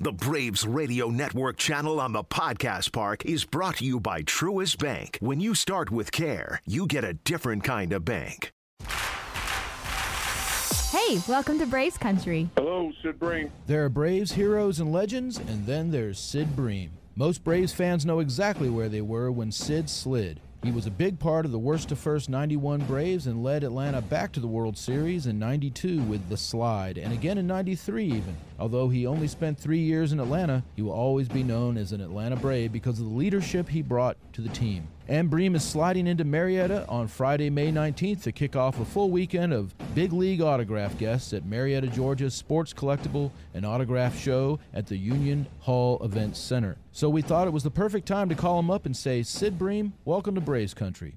The Braves Radio Network channel on the Podcast Park is brought to you by Truist Bank. When you start with care, you get a different kind of bank. Hey, welcome to Braves Country. Hello, Sid Bream. There are Braves heroes and legends, and then there's Sid Bream. Most Braves fans know exactly where they were when Sid slid. He was a big part of the worst-to-first 91 Braves and led Atlanta back to the World Series in 92 with the slide, and again in 93 even. Although he only spent 3 years in Atlanta, he will always be known as an Atlanta Brave because of the leadership he brought to the team. And Bream is sliding into Marietta on Friday, May 19th to kick off a full weekend of big league autograph guests at Marietta, Georgia's Sports Collectible and Autograph Show at the Union Hall Event Center. So we thought it was the perfect time to call him up and say, Sid Bream, welcome to Braves Country.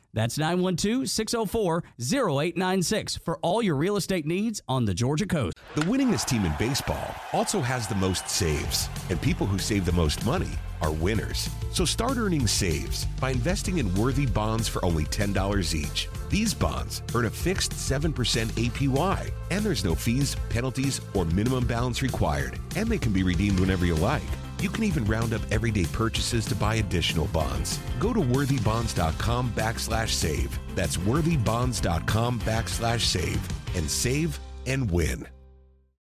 That's 912-604-0896 for all your real estate needs on the Georgia coast. The winningest team in baseball also has the most saves, and people who save the most money are winners. So start earning saves by investing in Worthy Bonds for only $10 each. These bonds earn a fixed 7% APY, and there's no fees, penalties, or minimum balance required, and they can be redeemed whenever you like. You can even round up everyday purchases to buy additional bonds. Go to worthybonds.com/save. That's worthybonds.com/save. And save and win.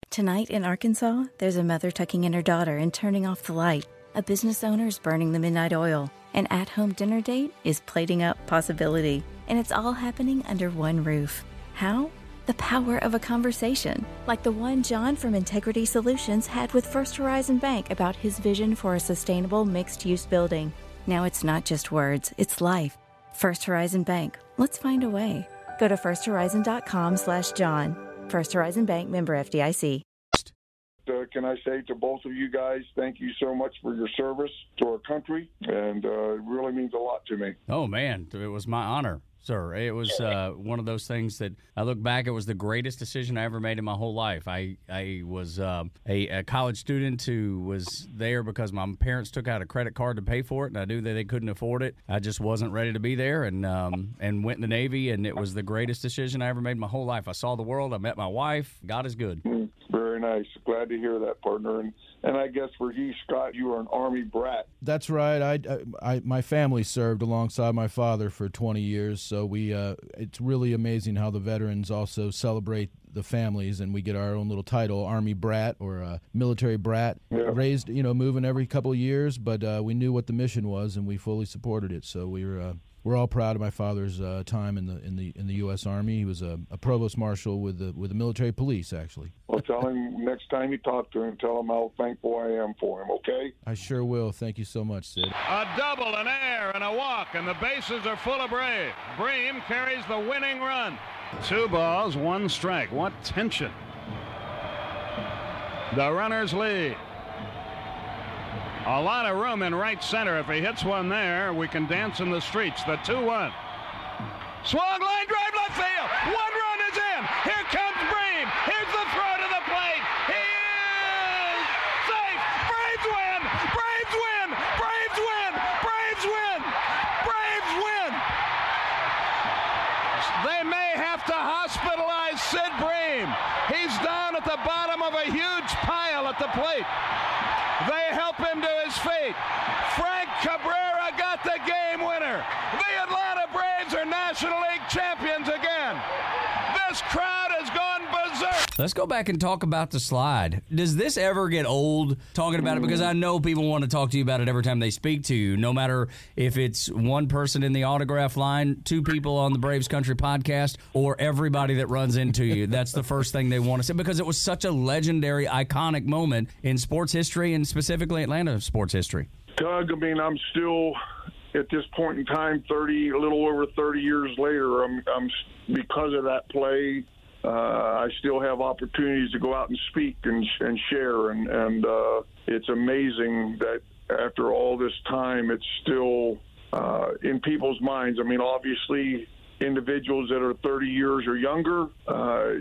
Tonight in Arkansas, there's a mother tucking in her daughter and turning off the light. A business owner is burning the midnight oil. An at-home dinner date is plating up possibility. And it's all happening under one roof. How? The power of a conversation, like the one John from Integrity Solutions had with First Horizon Bank about his vision for a sustainable mixed-use building. Now it's not just words, it's life. First Horizon Bank, let's find a way. Go to firsthorizon.com/John. First Horizon Bank, member FDIC. Can I say to both of you guys, thank you so much for your service to our country, and it really means a lot to me. Oh, man, it was my honor. Sir, it was one of those things that I look back, it was the greatest decision I ever made in my whole life. I was a college student who was there because my parents took out a credit card to pay for it, and I knew that they couldn't afford it. I just wasn't ready to be there, and went in the Navy, and it was the greatest decision I ever made in my whole life. I saw the world. I met my wife. God is good. Very nice. Glad to hear that, partner. And I guess for you, Scott, you were an Army brat. That's right. I my family served alongside my father for 20 years, so it's really amazing how the veterans also celebrate the families, and we get our own little title, Army brat or military brat. Yeah. Raised, moving every couple of years, but we knew what the mission was, and we fully supported it. So we're all proud of my father's time in the U.S. Army. He was a provost marshal with the military police, actually. Well, tell him next time you talk to him, tell him how thankful I am for him, okay? I sure will. Thank you so much, Sid. A double, an air, and a walk, and the bases are full of Braves. Bream carries the winning run. 2 balls, 1 strike. What tension. The runners lead. A lot of room in right center. If he hits one there, we can dance in the streets. The 2-1. Swung, line drive, left field. 1 run is in. Here comes Bream. Here's the throw to the plate. He is safe. Braves win. Braves win. Braves win. Braves win. Braves win. They may have to hospitalize Sid Bream. He's down at the bottom of a huge pile at the plate. They help him to his feet. Frank Cabrera got the game winner. The Atlanta Braves are National League champions again. This crowd has gone berserk. Let's go back and talk about the slide. Does this ever get old, talking about it? Because I know people want to talk to you about it every time they speak to you, no matter if it's one person in the autograph line, 2 people on the Braves Country podcast, or everybody that runs into you. That's the first thing they want to say, because it was such a legendary, iconic moment in sports history, and specifically Atlanta sports history. Doug, I mean, I'm still, at this point in time, a little over 30 years later, I'm because of that play, I still have opportunities to go out and speak and share. And it's amazing that after all this time, it's still in people's minds. I mean, obviously, individuals that are 30 years or younger.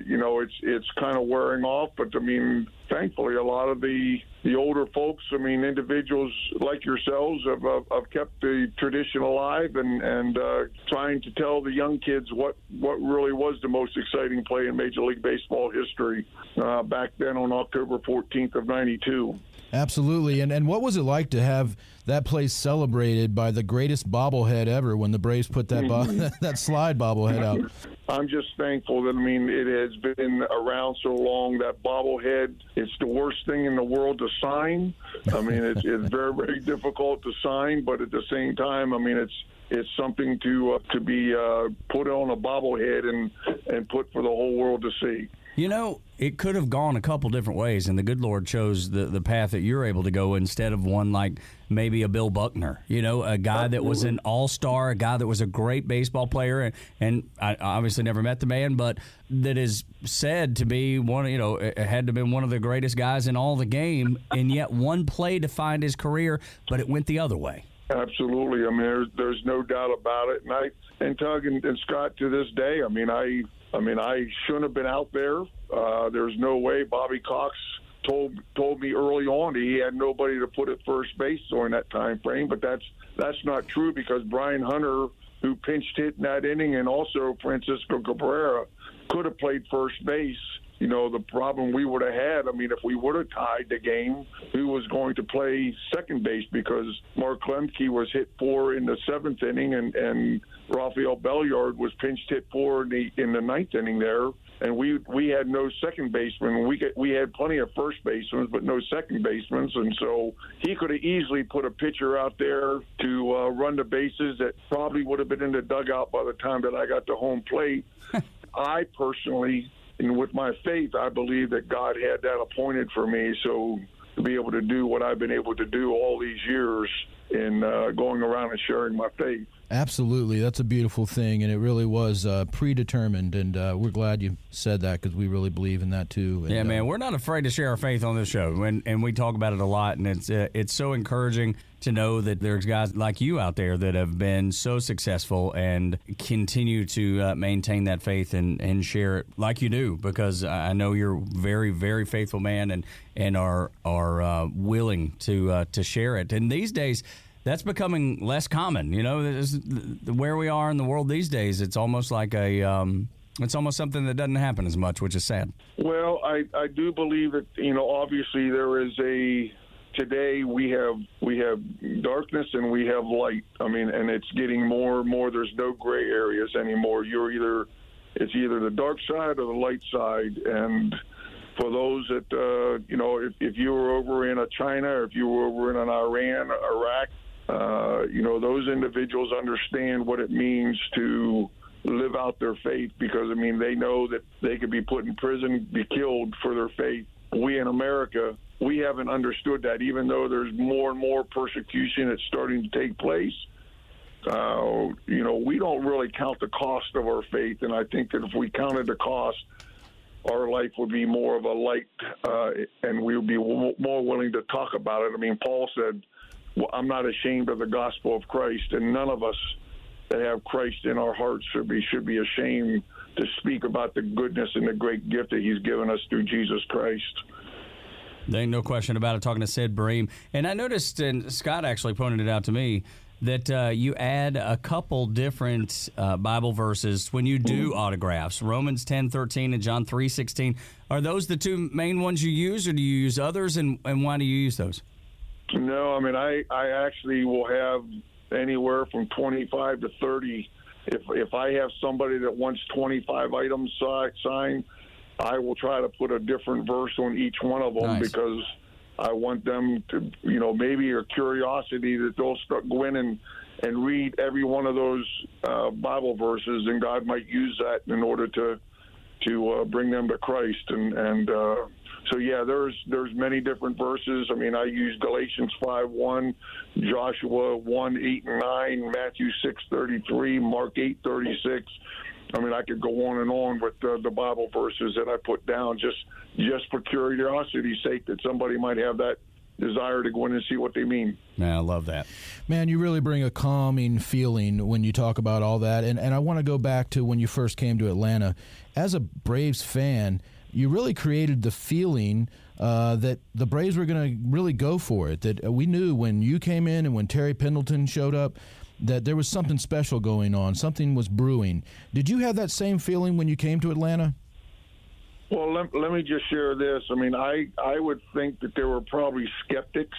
You know, it's kind of wearing off. But, I mean, thankfully, a lot of the older folks, I mean, individuals like yourselves have kept the tradition alive and trying to tell the young kids what really was the most exciting play in Major League Baseball history back then on October 14th of 92. Absolutely. And what was it like to have that place celebrated by the greatest bobblehead ever when the Braves put that that slide bobblehead out? I'm just thankful that, I mean, it has been around so long. That bobblehead, it's the worst thing in the world to sign. I mean, it's very, very difficult to sign, but at the same time, I mean, it's something to be put on a bobblehead and put for the whole world to see. You know, it could have gone a couple different ways, and the good Lord chose the path that you're able to go instead of one like maybe a Bill Buckner, you know, a guy that was an all-star, a guy that was a great baseball player, and I obviously never met the man, but that is said to be one, you know, had to have been one of the greatest guys in all the game, and yet one play defined his career, but it went the other way. Absolutely. I mean, there's no doubt about it. And Tug and Scott, to this day, I mean, I shouldn't have been out there. There's no way. Bobby Cox told me early on he had nobody to put at first base during that time frame, but that's not true, because Brian Hunter, who pinched hit in that inning, and also Francisco Cabrera could have played first base. You know, the problem we would have had, I mean, if we would have tied the game, who was going to play second base, because Mark Lemke was hit for in the seventh inning and Rafael Belliard was pinched hit for in the ninth inning there. And we had no second baseman. We had plenty of first basemen, but no second basemen. And so he could have easily put a pitcher out there to run the bases that probably would have been in the dugout by the time that I got to home plate. I personally, and with my faith, I believe that God had that appointed for me. So to be able to do what I've been able to do all these years in going around and sharing my faith. Absolutely. That's a beautiful thing, and it really was predetermined, and we're glad you said that, because we really believe in that too. And, yeah, man, we're not afraid to share our faith on this show, and we talk about it a lot, and it's so encouraging to know that there's guys like you out there that have been so successful and continue to maintain that faith and share it like you do, because I know you're a very, very faithful man and are willing to share it. And these days, that's becoming less common. You know, where we are in the world these days, it's almost like it's almost something that doesn't happen as much, which is sad. Well, I do believe that, you know, obviously there is today we have darkness and we have light. I mean, and it's getting more and more. There's no gray areas anymore. It's either the dark side or the light side. And for those that, you know, if you were over in China or if you were over in Iran, Iraq, you know, those individuals understand what it means to live out their faith, because, I mean, they know that they could be put in prison, be killed for their faith. We in America, we haven't understood that, even though there's more and more persecution that's starting to take place. You know, we don't really count the cost of our faith, and I think that if we counted the cost, our life would be more of a light, and we would be more willing to talk about it. I mean, Paul said, well, I'm not ashamed of the gospel of Christ, and none of us that have Christ in our hearts should be ashamed to speak about the goodness and the great gift that he's given us through Jesus Christ. There ain't no question about it, talking to Sid Bream. And I noticed, and Scott actually pointed it out to me, that you add a couple different Bible verses when you do autographs. Romans 10:13 and John 3:16. Are those the two main ones you use, or do you use others, and why do you use those? No, I mean, I actually will have anywhere from 25 to 30. If I have somebody that wants 25 items signed, I will try to put a different verse on each one of them. Nice. Because I want them to, you know, maybe a curiosity that they'll start going and read every one of those Bible verses, and God might use that in order to bring them to Christ. And so, yeah, there's many different verses. I mean, I use Galatians 5:1, Joshua 1:8 and 9, Matthew 6:33, Mark 8:36. I mean, I could go on and on with the Bible verses that I put down just for curiosity's sake, that somebody might have that desire to go in and see what they mean. Man, I love that. Man, you really bring a calming feeling when you talk about all that. And I want to go back to when you first came to Atlanta. As a Braves fan, you really created the feeling that the Braves were going to really go for it, that we knew when you came in and when Terry Pendleton showed up that there was something special going on, something was brewing. Did you have that same feeling when you came to Atlanta? Well, let me just share this. I mean, I would think that there were probably skeptics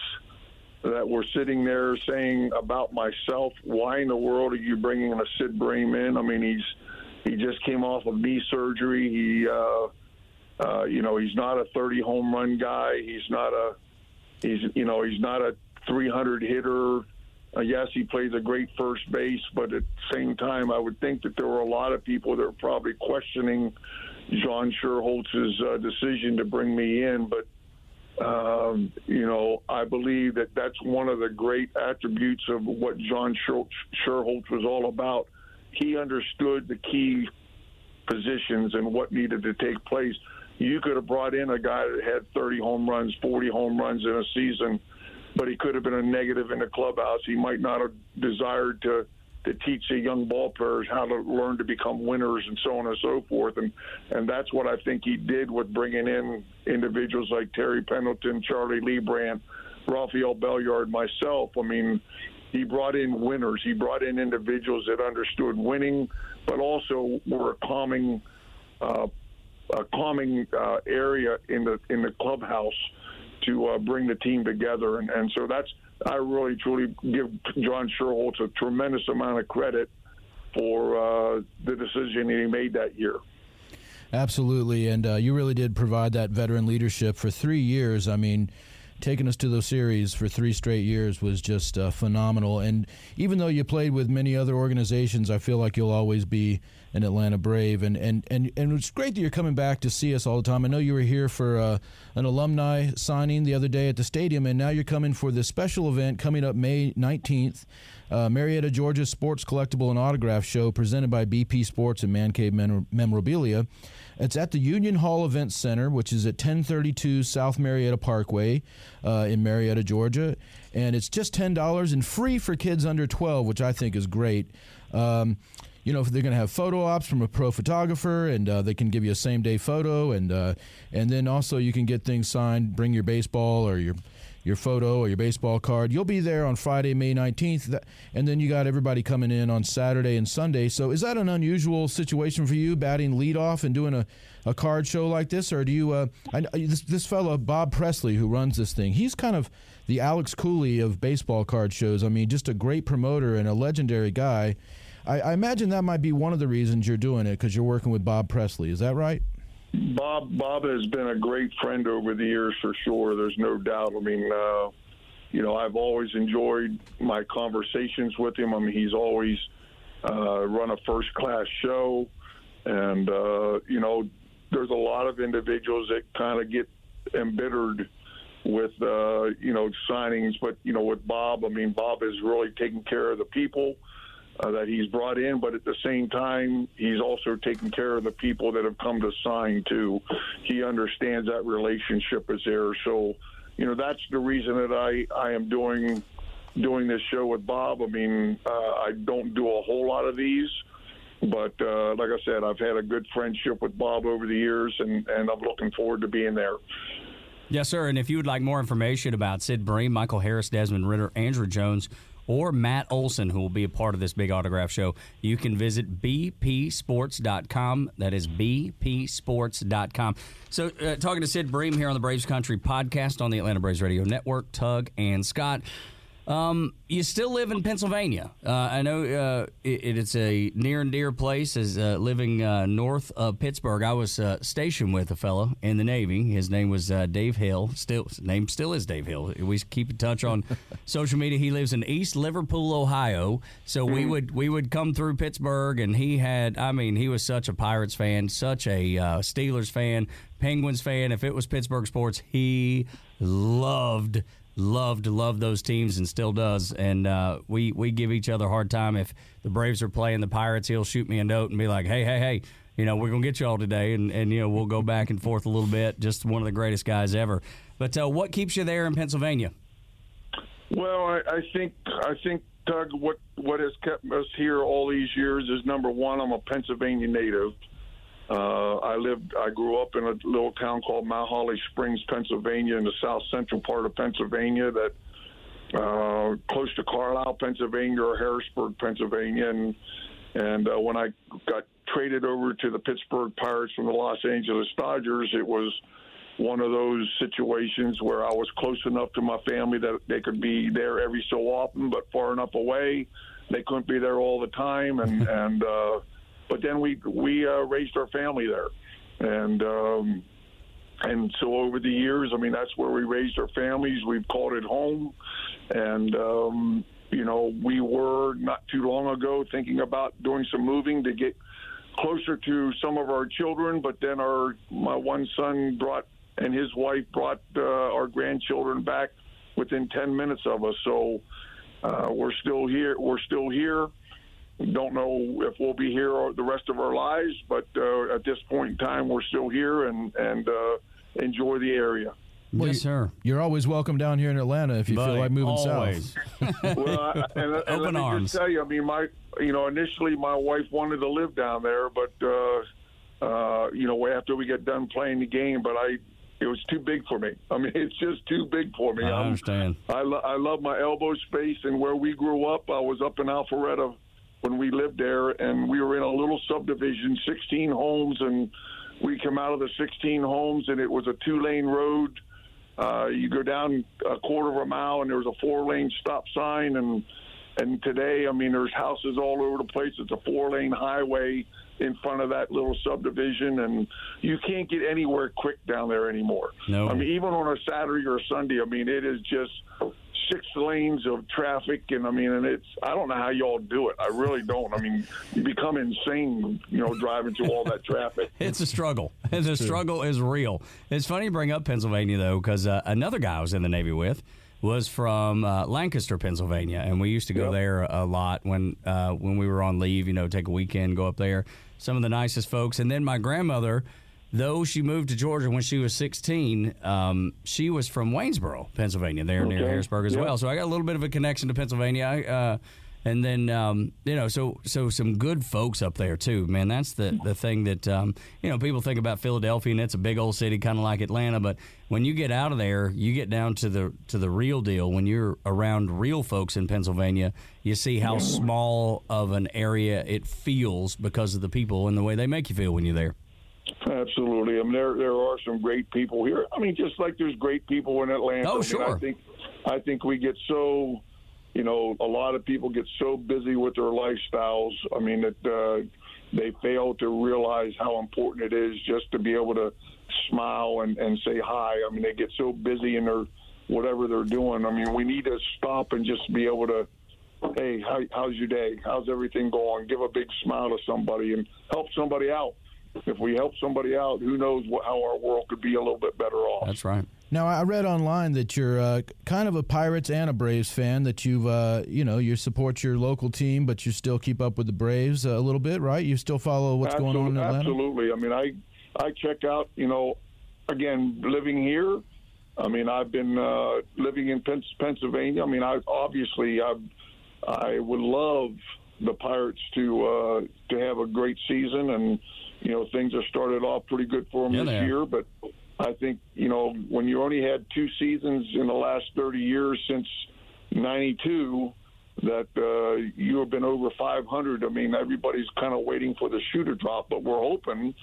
that were sitting there saying about myself, why in the world are you bringing a Sid Bream in? I mean, he just came off of knee surgery. He's not a 30 home run guy. He's not a 300 hitter. Yes, he plays a great first base, but at the same time, I would think that there were a lot of people that were probably questioning John Schuerholtz's decision to bring me in. But, I believe that that's one of the great attributes of what John Schuerholtz was all about. He understood the key positions and what needed to take place. You could have brought in a guy that had 30 home runs, 40 home runs in a season, but he could have been a negative in the clubhouse. He might not have desired to teach the young ball players how to learn to become winners and so on and so forth. And that's what I think he did with bringing in individuals like Terry Pendleton, Charlie Lebrand, Rafael Belliard, myself. I mean, he brought in winners. He brought in individuals that understood winning, but also were a calming area in the clubhouse to bring the team together. And so that's, I really truly give John Schuerholtz a tremendous amount of credit for the decision that he made that year. Absolutely, and you really did provide that veteran leadership for 3 years. I mean, taking us to those series for 3 straight years was just phenomenal. And even though you played with many other organizations, I feel like you'll always be an Atlanta Brave. And it's great that you're coming back to see us all the time. I know you were here for an alumni signing the other day at the stadium, and now you're coming for this special event coming up May 19th, Marietta, Georgia Sports Collectible and Autograph Show presented by BP Sports and Man Cave Memorabilia. It's at the Union Hall Event Center, which is at 1032 South Marietta Parkway in Marietta, Georgia. And it's just $10 and free for kids under 12, which I think is great. They're going to have photo ops from a pro photographer, and they can give you a same-day photo. And then also you can get things signed, bring your baseball or your photo or your baseball card. You'll be there on Friday, May 19th, and then you got everybody coming in on Saturday and Sunday. So is that an unusual situation for you, batting leadoff and doing a card show like this? Or do you this fellow, Bob Presley, who runs this thing, he's kind of the Alex Cooley of baseball card shows. I mean, just a great promoter and a legendary guy. I imagine that might be one of the reasons you're doing it, because you're working with Bob Presley. Is that right? Bob has been a great friend over the years, for sure. There's no doubt. I mean, I've always enjoyed my conversations with him. I mean, he's always run a first-class show. And, there's a lot of individuals that kind of get embittered with, signings. But, with Bob, I mean, Bob has really taken care of the people that he's brought in, but at the same time, he's also taking care of the people that have come to sign, too. He understands that relationship is there. So, that's the reason that I am doing this show with Bob. I mean, I don't do a whole lot of these, but like I said, I've had a good friendship with Bob over the years, and I'm looking forward to being there. Yes, sir. And if you would like more information about Sid Bream, Michael Harris, Desmond Ritter, Andrew Jones, or Matt Olson, who will be a part of this big autograph show, you can visit bpsports.com. That is bpsports.com. So talking to Sid Bream here on the Braves Country podcast on the Atlanta Braves Radio Network, Tug and Scott. You still live in Pennsylvania. I know it's a near and dear place, as living north of Pittsburgh. I was stationed with a fellow in the Navy. His name was Dave Hill. His name still is Dave Hill. We keep in touch on social media. He lives in East Liverpool, Ohio. So we would come through Pittsburgh, and he was such a Pirates fan, such a Steelers fan, Penguins fan. If it was Pittsburgh sports, he loved those teams and still does. And we give each other a hard time. If the Braves are playing the Pirates, he'll shoot me a note and be like, hey, you know, we're going to get you all today, and you know, we'll go back and forth a little bit. Just one of the greatest guys ever. But what keeps you there in Pennsylvania? Well, I think, Doug, what has kept us here all these years is, number one, I'm a Pennsylvania native. I grew up in a little town called Mount Holly Springs, Pennsylvania, in the south central part of Pennsylvania, that close to Carlisle, Pennsylvania, or Harrisburg, Pennsylvania. And when I got traded over to the Pittsburgh Pirates from the Los Angeles Dodgers, it was one of those situations where I was close enough to my family that they could be there every so often, but far enough away they couldn't be there all the time. But then we raised our family there, and so over the years, I mean, that's where we raised our families. We've called it home, and you know, we were not too long ago thinking about doing some moving to get closer to some of our children. But then my one son and his wife brought our grandchildren back within 10 minutes of us. So we're still here. We don't know if we'll be here the rest of our lives, but at this point in time, we're still here and enjoy the area. Well, yes, sir. You're always welcome down here in Atlanta if you feel like moving south. Well, and let me just tell you, I mean, initially my wife wanted to live down there, but you know, after we get done playing the game, but it was too big for me. I mean, it's just too big for me. I understand. I love my elbow space, and where we grew up, I was up in Alpharetta when we lived there, and we were in a little subdivision, 16 homes, and we come out of the 16 homes, and it was a 2-lane road. You go down a quarter of a mile, and there was a 4-lane stop sign, and today, I mean, there's houses all over the place. It's a 4-lane highway in front of that little subdivision, and you can't get anywhere quick down there anymore. No. I mean, even on a Saturday or a Sunday, I mean, it is just 6 lanes of traffic, and I mean, I don't know how y'all do it. I really don't. I mean, you become insane, you know, driving through all that traffic. It's a struggle. The struggle is real. It's funny you bring up Pennsylvania, though, because another guy I was in the Navy with was from Lancaster, Pennsylvania, and we used to go there a lot when we were on leave, you know, take a weekend, go up there. Some of the nicest folks. And then my grandmother, though she moved to Georgia when she was 16, she was from Waynesboro, Pennsylvania, near Harrisburg as well. So I got a little bit of a connection to Pennsylvania. And then, you know, so some good folks up there, too. Man, that's the thing that, you know, people think about Philadelphia, and it's a big old city, kind of like Atlanta. But when you get out of there, you get down to the real deal. When you're around real folks in Pennsylvania, you see how small of an area it feels because of the people and the way they make you feel when you're there. Absolutely. I mean, there are some great people here. I mean, just like there's great people in Atlanta. Oh, sure. I mean, I think we get so, you know, a lot of people get so busy with their lifestyles. I mean, that they fail to realize how important it is just to be able to smile and say hi. I mean, they get so busy in their whatever they're doing. I mean, we need to stop and just be able to, hey, how's your day? How's everything going? Give a big smile to somebody and help somebody out. If we help somebody out, who knows how our world could be a little bit better off. That's right. Now, I read online that you're kind of a Pirates and a Braves fan, that you've, you know, you support your local team, but you still keep up with the Braves a little bit, right? You still follow what's going on in Atlanta? Absolutely. I mean, I check out, you know, again, living here. I mean, I've been living in Pennsylvania. I mean, I would love the Pirates to have a great season, and you know, things have started off pretty good for them this year, but I think, you know, when you only had 2 seasons in the last 30 years since 92, that you have been over 500. I mean, everybody's kind of waiting for the shoe to drop, but we're hoping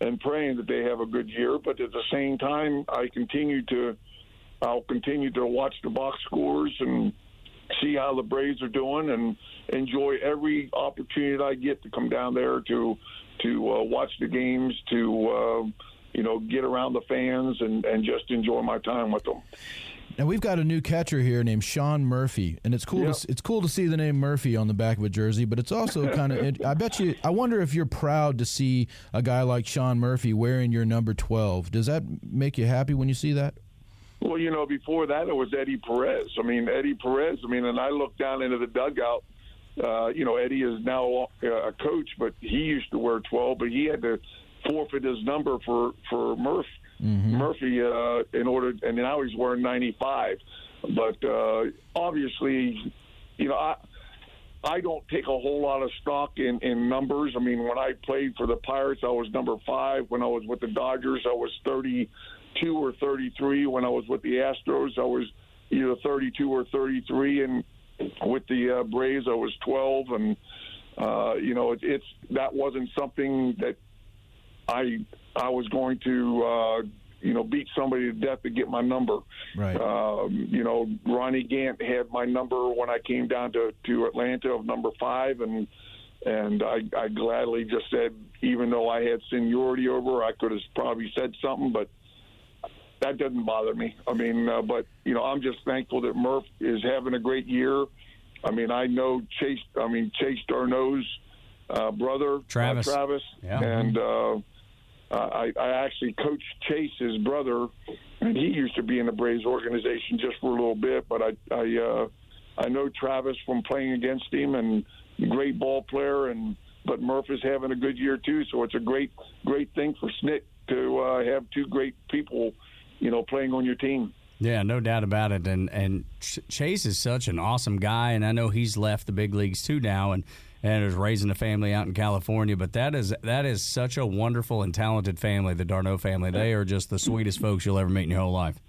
and praying that they have a good year. But at the same time, I'll continue to watch the box scores and see how the Braves are doing and enjoy every opportunity that I get to come down there to watch the games, to you know, get around the fans and just enjoy my time with them. Now, we've got a new catcher here named Sean Murphy, and it's cool. Yep. It's cool to see the name Murphy on the back of a jersey, but it's also kind of. I wonder if you're proud to see a guy like Sean Murphy wearing your number 12. Does that make you happy when you see that? Well, you know, before that it was Eddie Perez. I mean, and I looked down into the dugout Eddie is now a coach, but he used to wear 12, but he had to forfeit his number for Murphy in order, and now he's wearing 95. But obviously, I don't take a whole lot of stock in numbers. I mean, when I played for the Pirates, I was number 5. When I was with the Dodgers, I was 32 or 33. When I was with the Astros, I was either 32 or 33. And with the Braves, I was 12. And, it's that wasn't something that I was going to beat somebody to death to get my number. Right. Ronnie Gant had my number when I came down to Atlanta of number 5, and I gladly just said, even though I had seniority over, I could have probably said something, but that doesn't bother me. I mean, I'm just thankful that Murph is having a great year. I mean, I know Chase d'Arnaud's brother, Travis. Yeah. And I actually coached Chase, his brother, and he used to be in the Braves organization just for a little bit. But I know Travis from playing against him, and great ball player. But Murph is having a good year too, so it's a great thing for Snit to have two great people, playing on your team. Yeah, no doubt about it. And Chase is such an awesome guy, and I know he's left the big leagues too now, and is raising a family out in California. But that is such a wonderful and talented family, the d'Arnaud family. They are just the sweetest folks you'll ever meet in your whole life.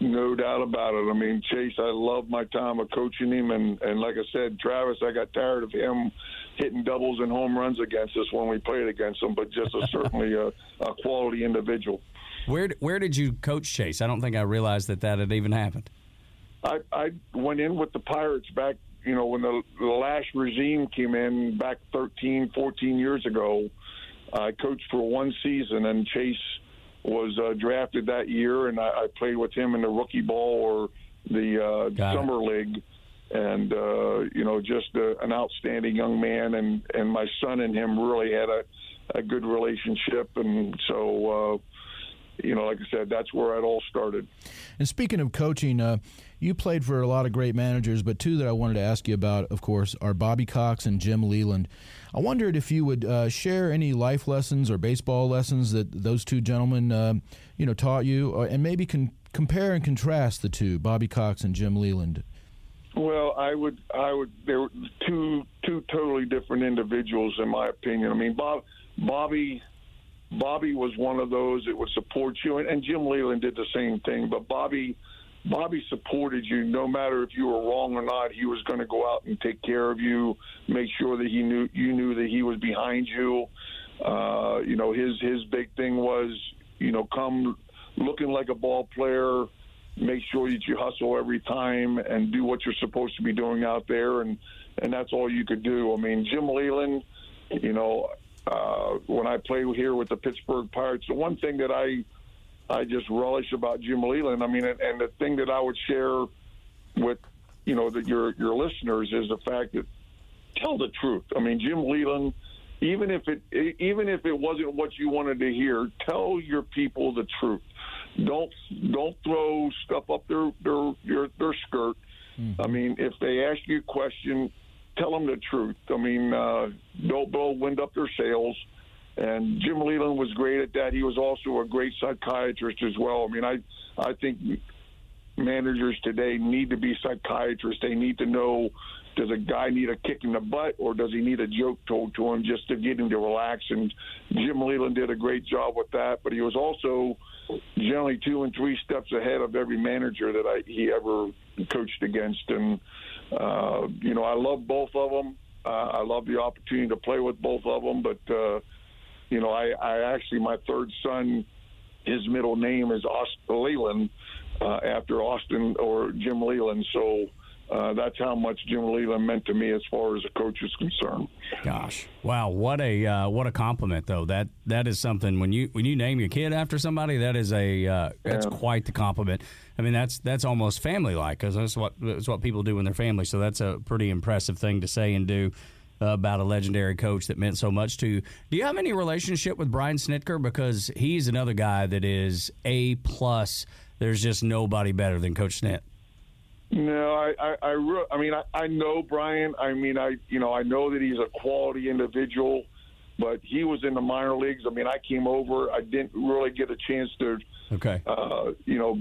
No doubt about it. I mean, Chase, I love my time of coaching him. And like I said, Travis, I got tired of him hitting doubles and home runs against us when we played against him, but just certainly a quality individual. Where did you coach Chase? I don't think I realized that had even happened. I went in with the Pirates back, when the last regime came in back 13, 14 years ago. I coached for one season, and Chase was drafted that year, and I played with him in the rookie ball or the summer league. And, just an outstanding young man, and my son and him really had a good relationship. And so, like I said, that's where it all started. And speaking of coaching, you played for a lot of great managers, but two that I wanted to ask you about, of course, are Bobby Cox and Jim Leland. I wondered if you would share any life lessons or baseball lessons that those two gentlemen, taught you, and maybe compare and contrast the two, Bobby Cox and Jim Leland. Well, I would. There were two totally different individuals, in my opinion. I mean, Bobby was one of those that would support you, and Jim Leland did the same thing. But Bobby supported you no matter if you were wrong or not. He was going to go out and take care of you, make sure that you knew that he was behind you. His big thing was, come looking like a ball player, make sure that you hustle every time and do what you're supposed to be doing out there, and that's all you could do. I mean, Jim Leland, when I played here with the Pittsburgh Pirates, the one thing that I just relish about Jim Leland, I mean, and the thing that I would share with, your listeners is the fact that tell the truth. I mean, Jim Leland, even if it wasn't what you wanted to hear, tell your people the truth. Don't throw stuff up their skirt. I mean, if they ask you a question, tell them the truth. I mean, don't blow wind up their sails. And Jim Leland was great at that. He was also a great psychiatrist as well. I mean, I think managers today need to be psychiatrists. They need to know, does a guy need a kick in the butt, or does he need a joke told to him just to get him to relax? And Jim Leland did a great job with that, but he was also generally 2 and 3 steps ahead of every manager that he ever coached against. And, I love both of them. I love the opportunity to play with both of them. But, I actually, my third son, his middle name is Austin Leland, after Austin or Jim Leland. So that's how much Jim Leland meant to me as far as a coach is concerned. Gosh, wow, what a compliment though. That is something when you name your kid after somebody. That is that's quite the compliment. I mean, that's almost family like, because that's what people do in their family. So that's a pretty impressive thing to say and do about a legendary coach that meant so much to you. Do you have any relationship with Brian Snitker? Because he's another guy that is A+. There's just nobody better than Coach Snit. No, I mean, I know Brian. I mean, I know that he's a quality individual, but he was in the minor leagues. I mean, I came over. I didn't really get a chance to,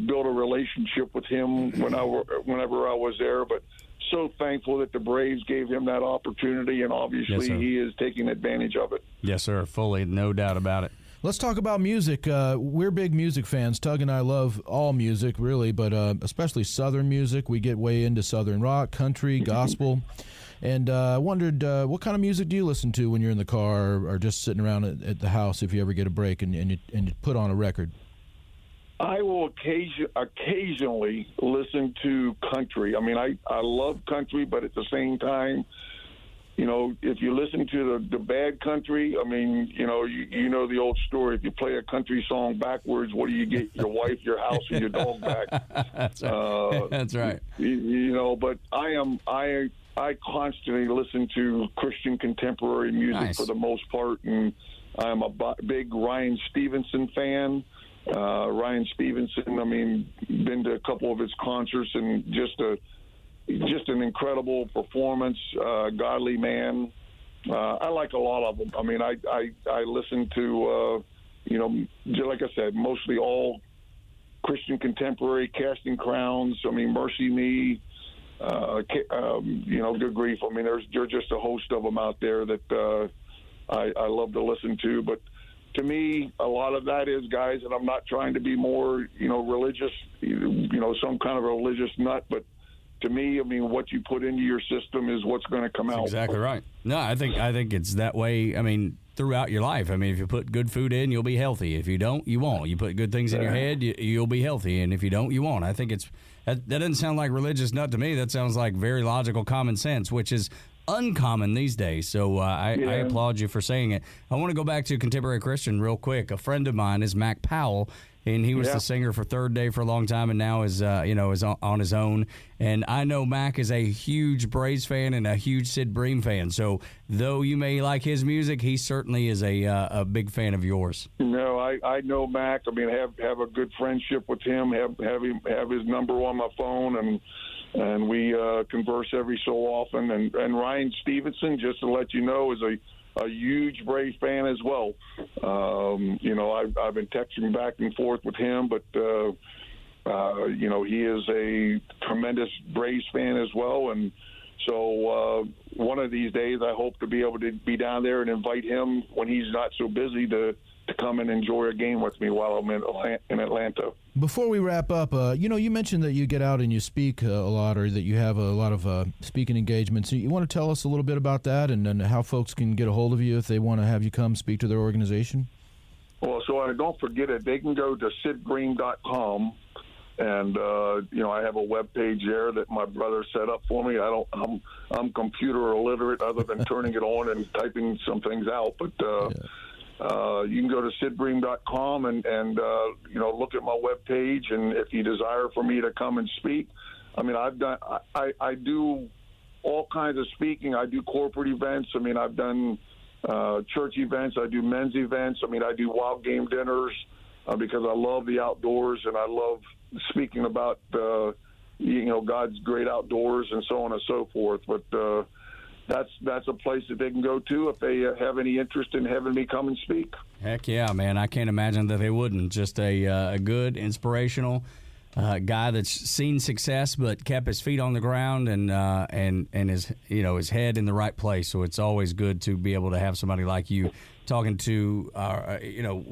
build a relationship with him whenever I was there. But so thankful that the Braves gave him that opportunity, and obviously he is taking advantage of it. Yes, sir. Fully, no doubt about it. Let's talk about music. We're big music fans. Tug and I love all music, really, but especially Southern music. We get way into Southern rock, country, gospel. And I wondered, what kind of music do you listen to when you're in the car or just sitting around at the house if you ever get a break and you put on a record? I will occasionally listen to country. I mean, I love country, but at the same time, you know, if you listen to the bad country, I mean, you know the old story. If you play a country song backwards, what do you get? Your wife, your house, and your dog back. That's right. That's right. You know, but I constantly listen to Christian contemporary music for the most part, and I'm a big Ryan Stevenson fan. Ryan Stevenson, I mean, been to a couple of his concerts, and just an incredible performance, godly man. I like a lot of them. I mean, I listen to, like I said, mostly all Christian contemporary, Casting Crowns. I mean, Mercy Me, Good Grief. I mean, there's just a host of them out there that I love to listen to. But to me, a lot of that is, guys, and I'm not trying to be more, religious, some kind of a religious nut, but to me, I mean, what you put into your system is what's going to come out. Exactly right. No, I think it's that way, I mean, throughout your life. I mean, if you put good food in, you'll be healthy. If you don't, you won't. You put good things in your head, you'll be healthy. And if you don't, you won't. I think that doesn't sound like religious nut to me. That sounds like very logical common sense, which is uncommon these days. So I applaud you for saying it. I want to go back to contemporary Christian real quick. A friend of mine is Mac Powell. And he was the singer for Third Day for a long time, and now is on his own. And I know Mac is a huge Braves fan and a huge Sid Bream fan. So though you may like his music, he certainly is a big fan of yours. No, I know Mac. I mean, have a good friendship with him. Have his number on my phone, and we converse every so often. And Ryan Stevenson, just to let you know, is a huge Braves fan as well. I've been texting back and forth with him, but he is a tremendous Braves fan as well. And so one of these days, I hope to be able to be down there and invite him when he's not so busy to come and enjoy a game with me while I'm in Atlanta. Before we wrap up, you mentioned that you get out and you speak a lot, or that you have a lot of speaking engagements. You want to tell us a little bit about that and how folks can get a hold of you if they want to have you come speak to their organization? Well, so don't forget it. They can go to sidbream.com, and I have a webpage there that my brother set up for me. I'm computer illiterate other than turning it on and typing some things out, but. You can go to sidbream.com and look at my webpage, and if you desire for me to come and speak, I mean, I do all kinds of speaking. I do corporate events. I mean, I've done church events. I do men's events. I mean, I do wild game dinners because I love the outdoors, and I love speaking about, God's great outdoors and so on and so forth. But, that's a place that they can go to if they have any interest in having me come and speak. Heck yeah, man. I can't imagine that they wouldn't. Just a good, inspirational guy that's seen success but kept his feet on the ground and his head in the right place. So it's always good to be able to have somebody like you talking to,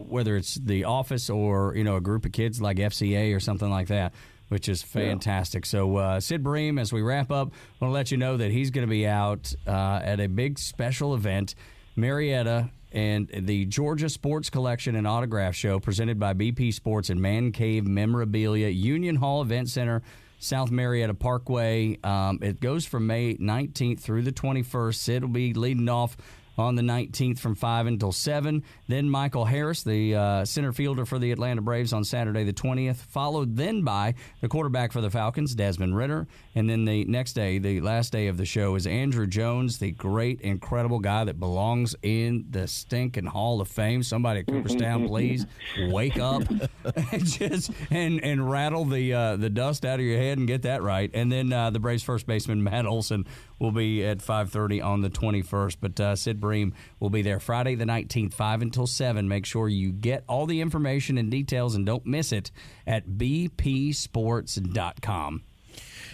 whether it's the office or, a group of kids like FCA or something like that, which is fantastic. Yeah. So Sid Bream, as we wrap up, I want to let you know that he's going to be out at a big special event, Marietta, and the Georgia Sports Collection and Autograph Show presented by BP Sports and Man Cave Memorabilia, Union Hall Event Center, South Marietta Parkway. It goes from May 19th through the 21st. Sid will be leading off on the 19th from 5 until 7. Then Michael Harris, the center fielder for the Atlanta Braves, on Saturday the 20th, followed then by the quarterback for the Falcons, Desmond Ridder. And then the next day, the last day of the show, is Andruw Jones, the great, incredible guy that belongs in the stinking Hall of Fame. Somebody at Cooperstown, please wake up and rattle the dust out of your head and get that right. And then the Braves first baseman, Matt Olson, will be at 5:30 on the 21st. But Sid Bream will be there Friday the 19th, 5 until 7. Make sure you get all the information and details and don't miss it at bpsports.com.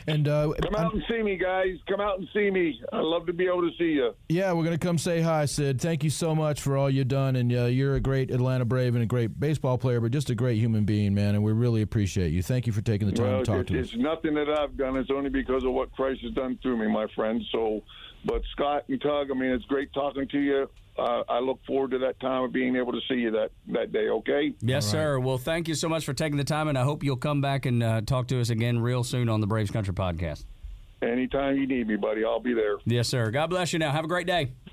And come out and see me, guys. Come out and see me. I'd love to be able to see you. Yeah, we're going to come say hi, Sid. Thank you so much for all you've done. And you're a great Atlanta Brave and a great baseball player, but just a great human being, man. And we really appreciate you. Thank you for taking the time to talk to us. It's nothing that I've done. It's only because of what Christ has done through me, my friend. So, but Scott and Tug, I mean, it's great talking to you. I look forward to that time of being able to see you that day, okay? Yes, sir. Well, thank you so much for taking the time, and I hope you'll come back and talk to us again real soon on the Braves Country podcast. Anytime you need me, buddy, I'll be there. Yes, sir. God bless you now. Have a great day.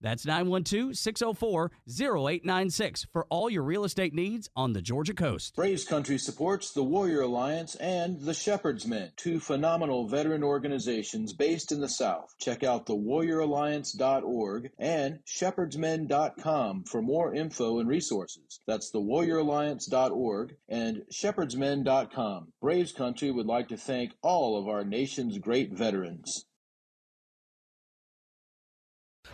That's 912-604-0896 for all your real estate needs on the Georgia coast. Braves Country supports the Warrior Alliance and the Shepherd's Men, two phenomenal veteran organizations based in the South. Check out thewarrioralliance.org and shepherdsmen.com for more info and resources. That's thewarrioralliance.org and shepherdsmen.com. Braves Country would like to thank all of our nation's great veterans.